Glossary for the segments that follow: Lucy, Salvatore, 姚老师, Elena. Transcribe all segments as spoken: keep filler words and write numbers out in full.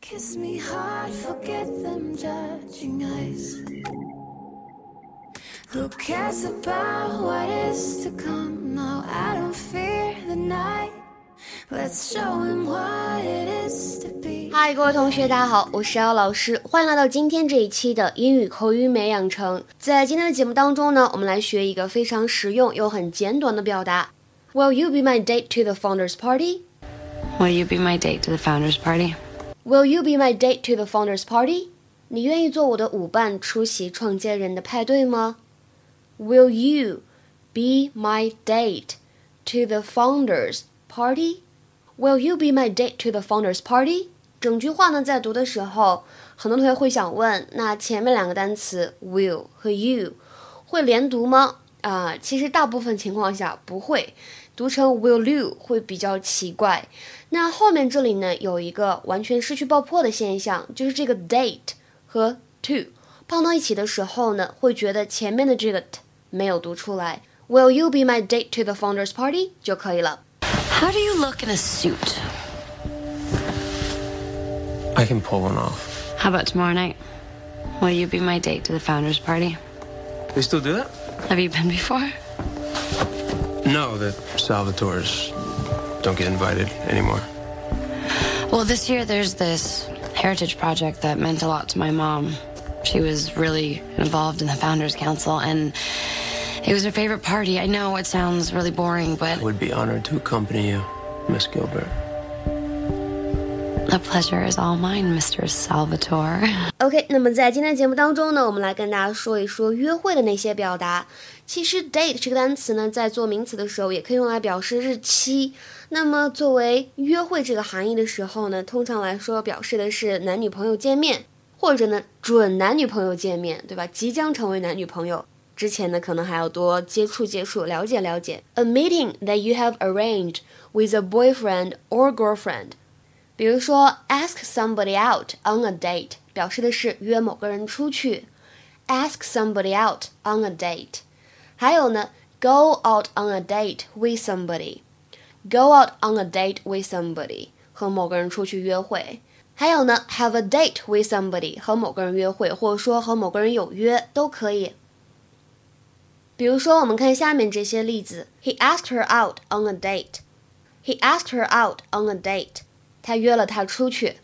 Kiss me hard, forget them judging eyes. Who cares about what is to come? No, I don't fear the night. Let's show him what it is to be. 嗨，各位同学，大家好，我是姚老师，欢迎来到今天这一期的英语口语美养成。在今天的节目当中呢，我们来学一个非常实用又很简短的表达。Will you be my date to the founders party? Will you be my date to the founders party?Will you be my date to the founders party? 你愿意做我的舞伴出席创建人的派对吗？ Will you be my date to the founders party? Will you be my date to the founders party? 整句话呢，在读的时候，很多同学会想问，那前面两个单词 will 和 you 会连读吗？啊、呃，其实大部分情况下不会。读成 will you 会比较奇怪。那后面这里呢，有一个完全失去爆破的现象，就是这个 date 和 to 碰到一起的时候呢，会觉得前面的这个 t 没有读出来。Will you be my date to the founders party 就可以了。How do you look in a suit? I can pull one off. How about tomorrow night? Will you be my date to the founders party? They still do that? Have you been before?No, the Salvatores don't get invited anymore. Well, this year there's this heritage project that meant a lot to my mom. She was really involved in the Founders Council, and it was her favorite party. I know it sounds really boring, but... I would be honored to accompany you, Miss Gilbert.The pleasure is all mine, Mister Salvatore. OK, 那么在今天的节目当中呢，我们来跟大家说一说约会的那些表达。其实 date 这个单词呢，在做名词的时候也可以用来表示日期。那么作为约会这个含义的时候呢，通常来说表示的是男女朋友见面，或者呢准男女朋友见面，对吧？即将成为男女朋友之前呢，可能还要多接触接触，了解了解。A meeting that you have arranged with a boyfriend or girlfriend.比如说 ask somebody out on a date 表示的是约某个人出去 ask somebody out on a date 还有呢 go out on a date with somebody go out on a date with somebody 和某个人出去约会还有呢 have a date with somebody 和某个人约会或者说和某个人有约都可以比如说我们看下面这些例子 He asked her out on a date He asked her out on a date他约了他出去。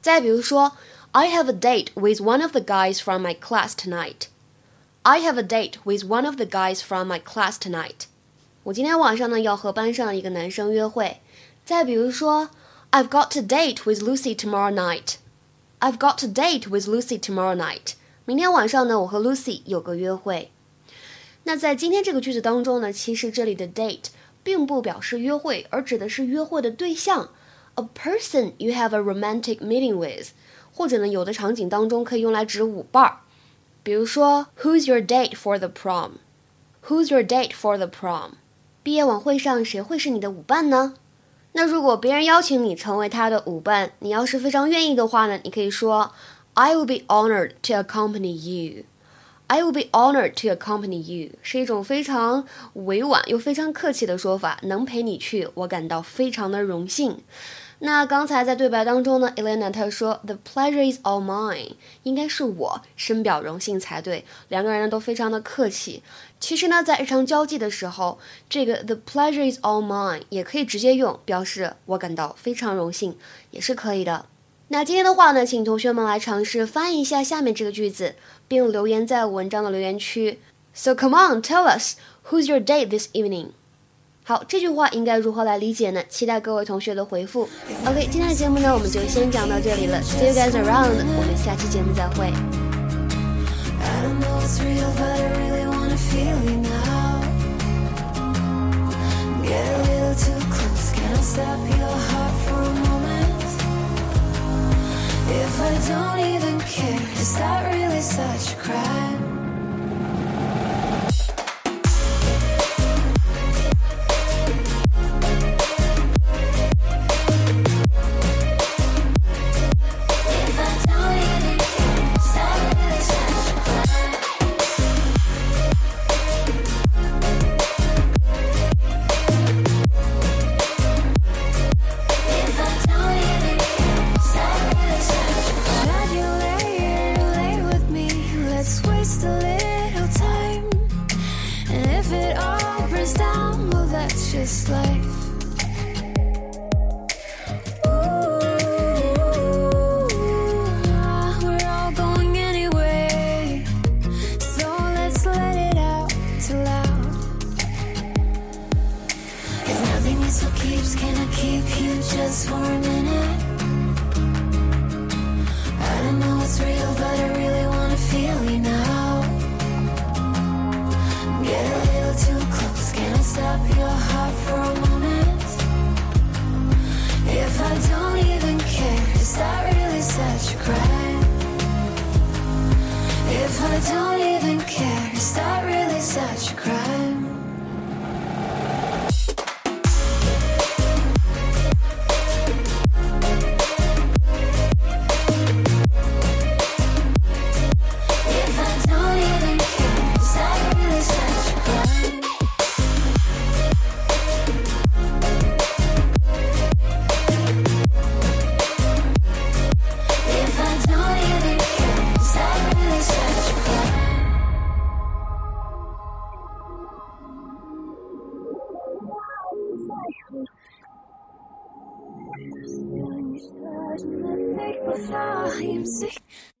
再比如说 I have a date with one of the guys from my class tonight. I have a date with one of the guys from my class tonight. 我今天晚上呢要和班上一个男生约会。再比如说 I've got a date with Lucy tomorrow night. I've got a date with Lucy tomorrow night. 明天晚上呢我和 Lucy 有个约会。那在今天这个句子当中呢，其实这里的 date 并不表示约会，而指的是约会的对象。A person you have a romantic meeting with 或者呢有的场景当中可以用来指舞伴比如说 Who's your date for the prom? Who's your date for the prom? 毕业晚会上谁会是你的舞伴呢那如果别人邀请你成为他的舞伴你要是非常愿意的话呢你可以说 I will be honored to accompany you I will be honored to accompany you 是一种非常委婉又非常客气的说法能陪你去我感到非常的荣幸那刚才在对白当中呢 Elena 她说 The pleasure is all mine 应该是我深表荣幸才对两个人都非常的客气其实呢在日常交际的时候这个 The pleasure is all mine 也可以直接用表示我感到非常荣幸也是可以的那今天的话呢请同学们来尝试翻译一下下面这个句子并留言在文章的留言区 So come on, tell us, who's your date this evening?好，这句话应该如何来理解呢？期待各位同学的回复。OK， 今天的节目呢，我们就先讲到这里了。See you guys around， 我们下期节目再会。you cry. If I don't even care, is that really such a crime? I'm sick.